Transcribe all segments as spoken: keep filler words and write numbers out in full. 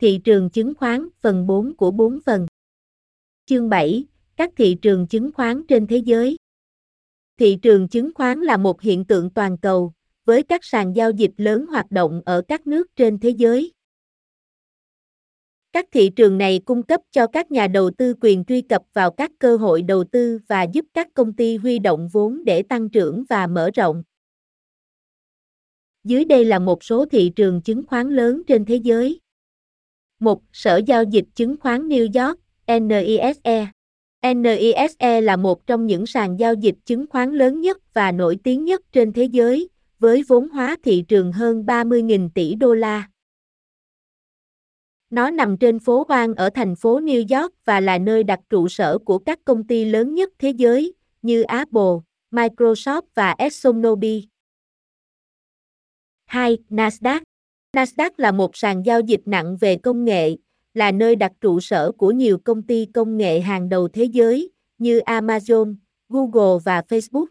Thị trường chứng khoán phần bốn của bốn phần. Chương bảy. Các thị trường chứng khoán trên thế giới. Thị trường chứng khoán là một hiện tượng toàn cầu, với các sàn giao dịch lớn hoạt động ở các nước trên thế giới. Các thị trường này cung cấp cho các nhà đầu tư quyền truy cập vào các cơ hội đầu tư và giúp các công ty huy động vốn để tăng trưởng và mở rộng. Dưới đây là một số thị trường chứng khoán lớn trên thế giới. một. Sở Giao dịch Chứng khoán New York, N Y S E. N Y S E là một trong những sàn giao dịch chứng khoán lớn nhất và nổi tiếng nhất trên thế giới, với vốn hóa thị trường hơn ba mươi nghìn tỷ đô la. Nó nằm trên phố Wall ở thành phố New York và là nơi đặt trụ sở của các công ty lớn nhất thế giới như Apple, Microsoft và ExxonMobil. hai. Nasdaq. Nasdaq là một sàn giao dịch nặng về công nghệ, là nơi đặt trụ sở của nhiều công ty công nghệ hàng đầu thế giới như Amazon, Google và Facebook.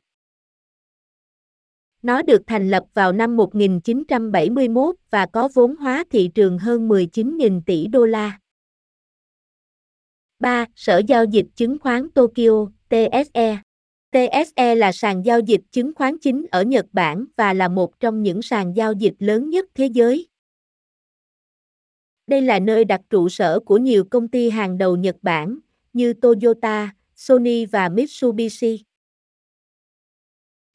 Nó được thành lập vào năm một nghìn chín trăm bảy mươi mốt và có vốn hóa thị trường hơn mười chín nghìn tỷ đô la. ba. Sở Giao dịch Chứng khoán Tokyo, T S E. T S E là sàn giao dịch chứng khoán chính ở Nhật Bản và là một trong những sàn giao dịch lớn nhất thế giới. Đây là nơi đặt trụ sở của nhiều công ty hàng đầu Nhật Bản như Toyota, Sony và Mitsubishi.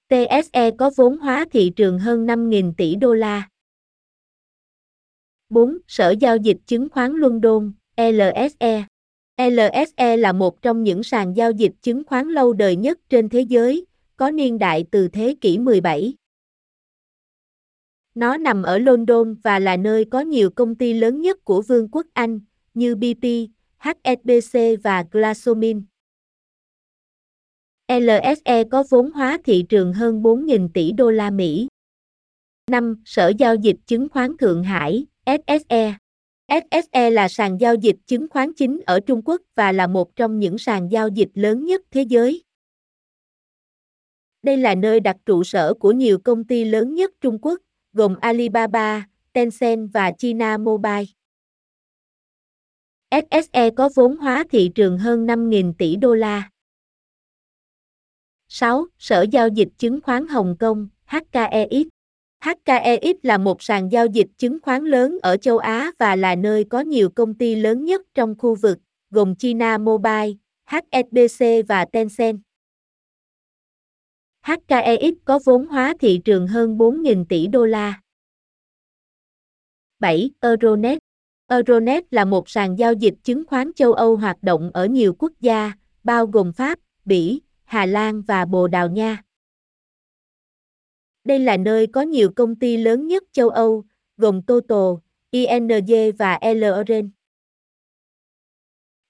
tê ét e có vốn hóa thị trường hơn năm nghìn tỷ đô la. bốn. Sở Giao dịch Chứng khoán Luân Đôn, L S E. L S E là một trong những sàn giao dịch chứng khoán lâu đời nhất trên thế giới, có niên đại từ thế kỷ mười bảy. Nó nằm ở London và là nơi có nhiều công ty lớn nhất của Vương quốc Anh như B P, H S B C và GlaxoSmithKline. L S E có vốn hóa thị trường hơn bốn nghìn tỷ đô la Mỹ. năm. Sở Giao dịch Chứng khoán Thượng Hải, S S E. S S E là sàn giao dịch chứng khoán chính ở Trung Quốc và là một trong những sàn giao dịch lớn nhất thế giới. Đây là nơi đặt trụ sở của nhiều công ty lớn nhất Trung Quốc, gồm Alibaba, Tencent và China Mobile. S S E có vốn hóa thị trường hơn năm nghìn tỷ đô la. sáu. Sở Giao dịch Chứng khoán Hồng Kông, H K E X. H K E X là một sàn giao dịch chứng khoán lớn ở châu Á và là nơi có nhiều công ty lớn nhất trong khu vực, gồm China Mobile, H S B C và Tencent. H K E X có vốn hóa thị trường hơn bốn nghìn tỷ đô la. bảy. Euronext. Euronext là một sàn giao dịch chứng khoán châu Âu hoạt động ở nhiều quốc gia, bao gồm Pháp, Bỉ, Hà Lan và Bồ Đào Nha. Đây là nơi có nhiều công ty lớn nhất châu Âu, gồm Total, I N G và L'Oréal.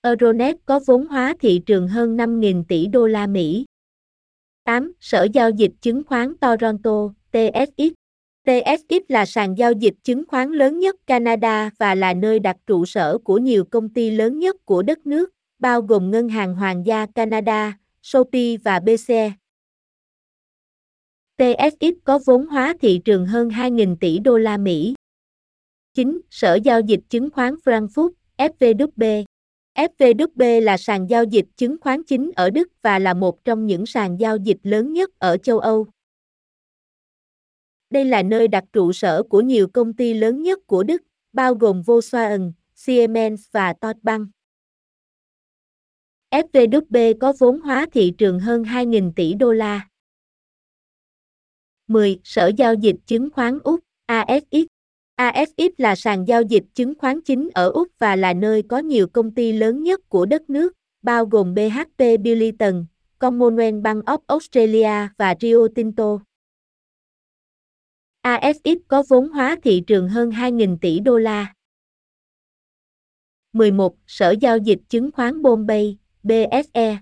Euronext có vốn hóa thị trường hơn năm nghìn tỷ đô la Mỹ. tám. Sở Giao dịch Chứng khoán Toronto, T S X. T S X là sàn giao dịch chứng khoán lớn nhất Canada và là nơi đặt trụ sở của nhiều công ty lớn nhất của đất nước, bao gồm Ngân hàng Hoàng gia Canada, Shopee và bê xê e. tê ét ích có vốn hóa thị trường hơn hai nghìn tỷ đô la Mỹ. chín. Sở Giao dịch Chứng khoán Frankfurt, F V W. F V W là sàn giao dịch chứng khoán chính ở Đức và là một trong những sàn giao dịch lớn nhất ở châu Âu. Đây là nơi đặt trụ sở của nhiều công ty lớn nhất của Đức, bao gồm Volkswagen, Siemens và Deutsche Bank. F V W có vốn hóa thị trường hơn hai nghìn tỷ đô la. mười. Sở Giao dịch Chứng khoán Úc, A S X. A S X là sàn giao dịch chứng khoán chính ở Úc và là nơi có nhiều công ty lớn nhất của đất nước, bao gồm bê hát pê Billiton, Commonwealth Bank of Australia và Rio Tinto. a ét ích có vốn hóa thị trường hơn hai nghìn tỷ đô la. mười một. Sở Giao dịch Chứng khoán Bombay, B S E.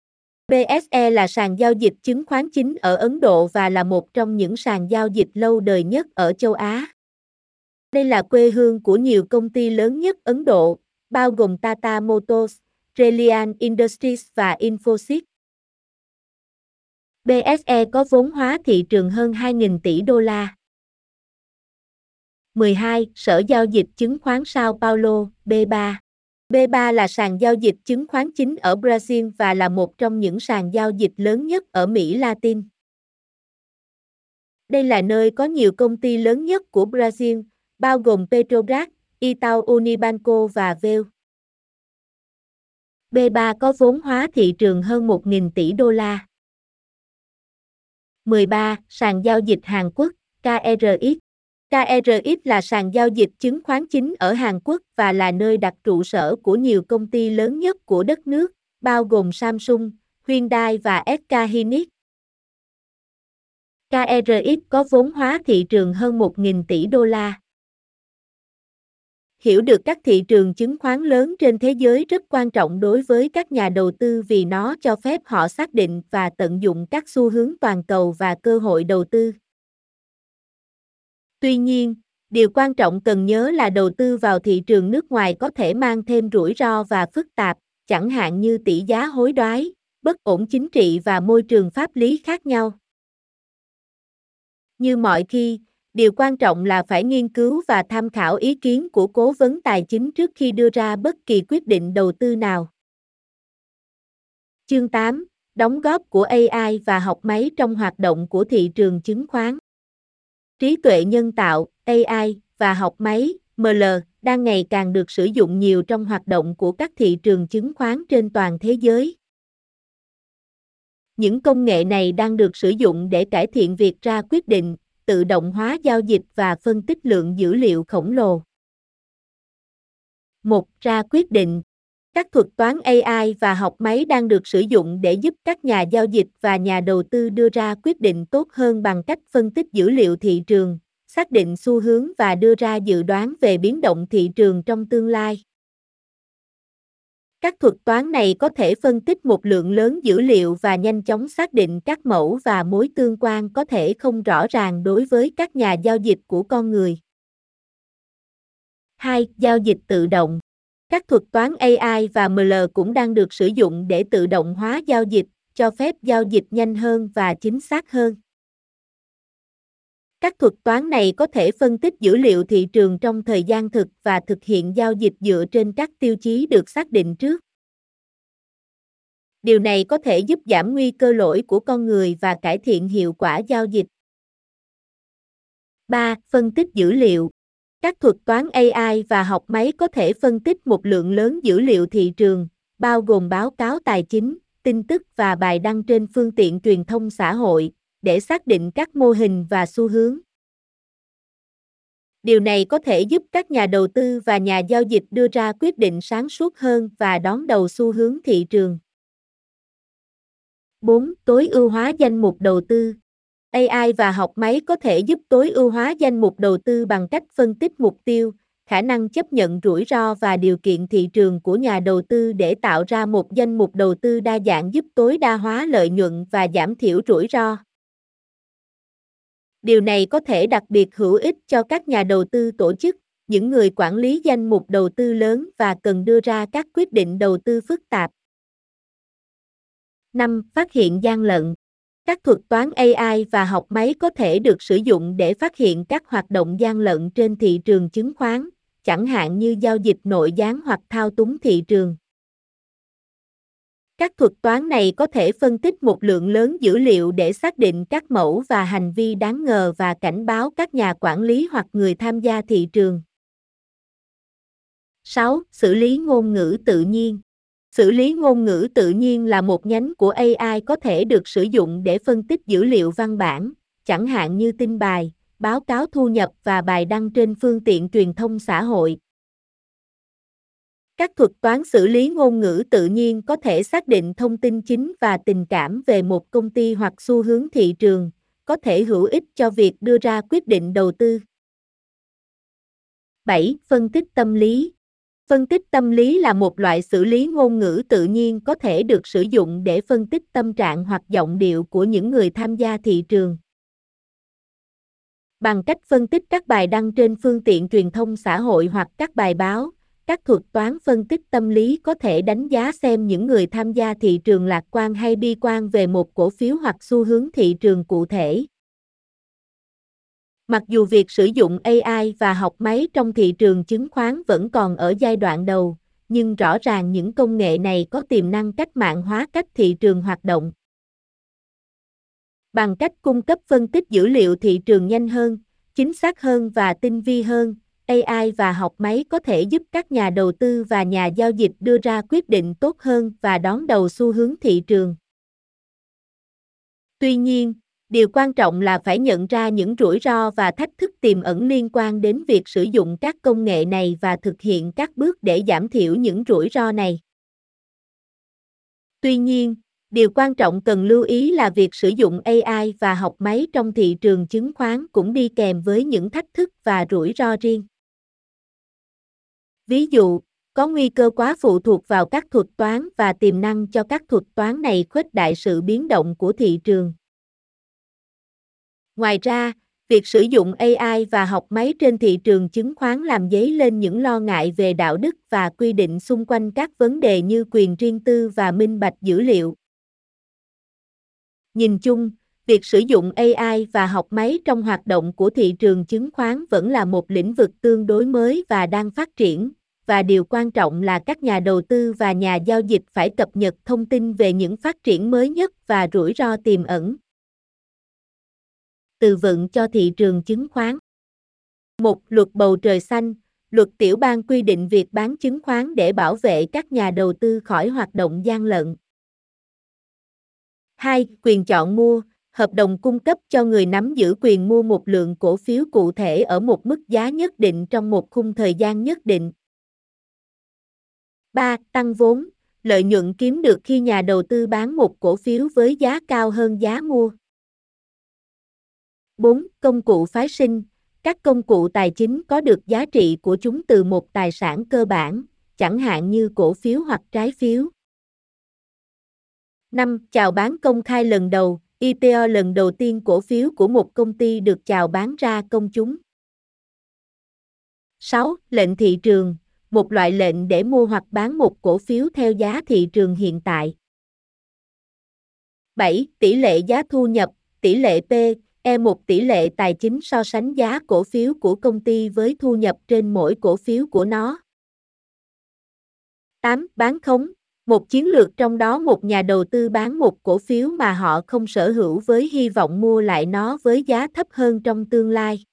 B S E là sàn giao dịch chứng khoán chính ở Ấn Độ và là một trong những sàn giao dịch lâu đời nhất ở châu Á. Đây là quê hương của nhiều công ty lớn nhất Ấn Độ, bao gồm Tata Motors, Reliance Industries và Infosys. bê ét e có vốn hóa thị trường hơn hai nghìn tỷ đô la. mười hai. Sở Giao dịch Chứng khoán Sao Paulo, B ba. B ba là sàn giao dịch chứng khoán chính ở Brazil và là một trong những sàn giao dịch lớn nhất ở Mỹ Latin. Đây là nơi có nhiều công ty lớn nhất của Brazil, bao gồm Petrobras, Itaú Unibanco và vê e u. bê ba có vốn hóa thị trường hơn một nghìn tỷ đô la. mười ba. Sàn giao dịch Hàn Quốc, K R X. K R X là sàn giao dịch chứng khoán chính ở Hàn Quốc và là nơi đặt trụ sở của nhiều công ty lớn nhất của đất nước, bao gồm Samsung, Hyundai và ét ca Hynix. ca rờ ích có vốn hóa thị trường hơn một nghìn tỷ đô la. Hiểu được các thị trường chứng khoán lớn trên thế giới rất quan trọng đối với các nhà đầu tư vì nó cho phép họ xác định và tận dụng các xu hướng toàn cầu và cơ hội đầu tư. Tuy nhiên, điều quan trọng cần nhớ là đầu tư vào thị trường nước ngoài có thể mang thêm rủi ro và phức tạp, chẳng hạn như tỷ giá hối đoái, bất ổn chính trị và môi trường pháp lý khác nhau. Như mọi khi, điều quan trọng là phải nghiên cứu và tham khảo ý kiến của cố vấn tài chính trước khi đưa ra bất kỳ quyết định đầu tư nào. Chương tám. Đóng góp của a i và học máy trong hoạt động của thị trường chứng khoán. Trí tuệ nhân tạo, a i, và học máy, em lờ, đang ngày càng được sử dụng nhiều trong hoạt động của các thị trường chứng khoán trên toàn thế giới. Những công nghệ này đang được sử dụng để cải thiện việc ra quyết định, tự động hóa giao dịch và phân tích lượng dữ liệu khổng lồ. một. Ra quyết định. Các thuật toán a i và học máy đang được sử dụng để giúp các nhà giao dịch và nhà đầu tư đưa ra quyết định tốt hơn bằng cách phân tích dữ liệu thị trường, xác định xu hướng và đưa ra dự đoán về biến động thị trường trong tương lai. Các thuật toán này có thể phân tích một lượng lớn dữ liệu và nhanh chóng xác định các mẫu và mối tương quan có thể không rõ ràng đối với các nhà giao dịch của con người. hai. Giao dịch tự động. Các thuật toán a i và em lờ cũng đang được sử dụng để tự động hóa giao dịch, cho phép giao dịch nhanh hơn và chính xác hơn. Các thuật toán này có thể phân tích dữ liệu thị trường trong thời gian thực và thực hiện giao dịch dựa trên các tiêu chí được xác định trước. Điều này có thể giúp giảm nguy cơ lỗi của con người và cải thiện hiệu quả giao dịch. ba. Phân tích dữ liệu. Các thuật toán a i và học máy có thể phân tích một lượng lớn dữ liệu thị trường, bao gồm báo cáo tài chính, tin tức và bài đăng trên phương tiện truyền thông xã hội, để xác định các mô hình và xu hướng. Điều này có thể giúp các nhà đầu tư và nhà giao dịch đưa ra quyết định sáng suốt hơn và đón đầu xu hướng thị trường. bốn. Tối ưu hóa danh mục đầu tư. a i và học máy có thể giúp tối ưu hóa danh mục đầu tư bằng cách phân tích mục tiêu, khả năng chấp nhận rủi ro và điều kiện thị trường của nhà đầu tư để tạo ra một danh mục đầu tư đa dạng giúp tối đa hóa lợi nhuận và giảm thiểu rủi ro. Điều này có thể đặc biệt hữu ích cho các nhà đầu tư tổ chức, những người quản lý danh mục đầu tư lớn và cần đưa ra các quyết định đầu tư phức tạp. năm. Phát hiện gian lận. Các thuật toán a i và học máy có thể được sử dụng để phát hiện các hoạt động gian lận trên thị trường chứng khoán, chẳng hạn như giao dịch nội gián hoặc thao túng thị trường. Các thuật toán này có thể phân tích một lượng lớn dữ liệu để xác định các mẫu và hành vi đáng ngờ và cảnh báo các nhà quản lý hoặc người tham gia thị trường. sáu. Xử lý ngôn ngữ tự nhiên. Xử lý ngôn ngữ tự nhiên là một nhánh của a i có thể được sử dụng để phân tích dữ liệu văn bản, chẳng hạn như tin bài, báo cáo thu nhập và bài đăng trên phương tiện truyền thông xã hội. Các thuật toán xử lý ngôn ngữ tự nhiên có thể xác định thông tin chính và tình cảm về một công ty hoặc xu hướng thị trường, có thể hữu ích cho việc đưa ra quyết định đầu tư. bảy. Phân tích tâm lý. Phân tích tâm lý là một loại xử lý ngôn ngữ tự nhiên có thể được sử dụng để phân tích tâm trạng hoặc giọng điệu của những người tham gia thị trường. Bằng cách phân tích các bài đăng trên phương tiện truyền thông xã hội hoặc các bài báo, các thuật toán phân tích tâm lý có thể đánh giá xem những người tham gia thị trường lạc quan hay bi quan về một cổ phiếu hoặc xu hướng thị trường cụ thể. Mặc dù việc sử dụng a i và học máy trong thị trường chứng khoán vẫn còn ở giai đoạn đầu, nhưng rõ ràng những công nghệ này có tiềm năng cách mạng hóa cách thị trường hoạt động. Bằng cách cung cấp phân tích dữ liệu thị trường nhanh hơn, chính xác hơn và tinh vi hơn, a i và học máy có thể giúp các nhà đầu tư và nhà giao dịch đưa ra quyết định tốt hơn và đón đầu xu hướng thị trường. Tuy nhiên, điều quan trọng là phải nhận ra những rủi ro và thách thức tiềm ẩn liên quan đến việc sử dụng các công nghệ này và thực hiện các bước để giảm thiểu những rủi ro này. Tuy nhiên, điều quan trọng cần lưu ý là việc sử dụng a i và học máy trong thị trường chứng khoán cũng đi kèm với những thách thức và rủi ro riêng. Ví dụ, có nguy cơ quá phụ thuộc vào các thuật toán và tiềm năng cho các thuật toán này khuếch đại sự biến động của thị trường. Ngoài ra, việc sử dụng a i và học máy trên thị trường chứng khoán làm dấy lên những lo ngại về đạo đức và quy định xung quanh các vấn đề như quyền riêng tư và minh bạch dữ liệu. Nhìn chung, việc sử dụng a i và học máy trong hoạt động của thị trường chứng khoán vẫn là một lĩnh vực tương đối mới và đang phát triển, và điều quan trọng là các nhà đầu tư và nhà giao dịch phải cập nhật thông tin về những phát triển mới nhất và rủi ro tiềm ẩn. Từ vựng cho thị trường chứng khoán. một. Luật bầu trời xanh. Luật tiểu bang quy định việc bán chứng khoán để bảo vệ các nhà đầu tư khỏi hoạt động gian lận. hai. Quyền chọn mua. Hợp đồng cung cấp cho người nắm giữ quyền mua một lượng cổ phiếu cụ thể ở một mức giá nhất định trong một khung thời gian nhất định. ba. Tăng vốn. Lợi nhuận kiếm được khi nhà đầu tư bán một cổ phiếu với giá cao hơn giá mua. bốn. Công cụ phái sinh. Các công cụ tài chính có được giá trị của chúng từ một tài sản cơ bản, chẳng hạn như cổ phiếu hoặc trái phiếu. năm. Chào bán công khai lần đầu. i pê o lần đầu tiên cổ phiếu của một công ty được chào bán ra công chúng. sáu. Lệnh thị trường. Một loại lệnh để mua hoặc bán một cổ phiếu theo giá thị trường hiện tại. bảy. Tỷ lệ giá thu nhập. Tỷ lệ P. E một tỷ lệ tài chính so sánh giá cổ phiếu của công ty với thu nhập trên mỗi cổ phiếu của nó. tám. Bán khống. Một chiến lược trong đó một nhà đầu tư bán một cổ phiếu mà họ không sở hữu với hy vọng mua lại nó với giá thấp hơn trong tương lai.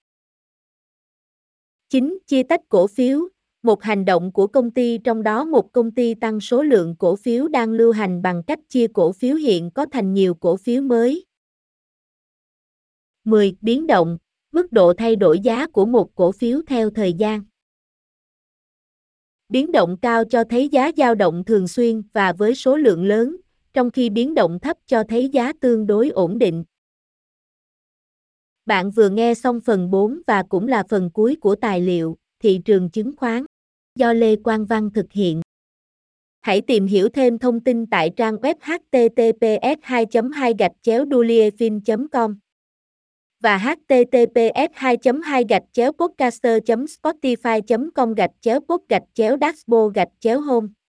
chín. Chia tách cổ phiếu. Một hành động của công ty trong đó một công ty tăng số lượng cổ phiếu đang lưu hành bằng cách chia cổ phiếu hiện có thành nhiều cổ phiếu mới. mười. Biến động. Mức độ thay đổi giá của một cổ phiếu theo thời gian. Biến động cao cho thấy giá dao động thường xuyên và với số lượng lớn, trong khi biến động thấp cho thấy giá tương đối ổn định. Bạn vừa nghe xong phần bốn và cũng là phần cuối của tài liệu Thị trường chứng khoán do Lê Quang Văn thực hiện. Hãy tìm hiểu thêm thông tin tại trang web h t t p s hai chấm hai gạch chéo duliefin chấm com. Và h t t p s hai chấm hai gạch chéo podcaster chấm spotify chấm com gạch chéo pod gạch chéo dashboard gạch chéo home.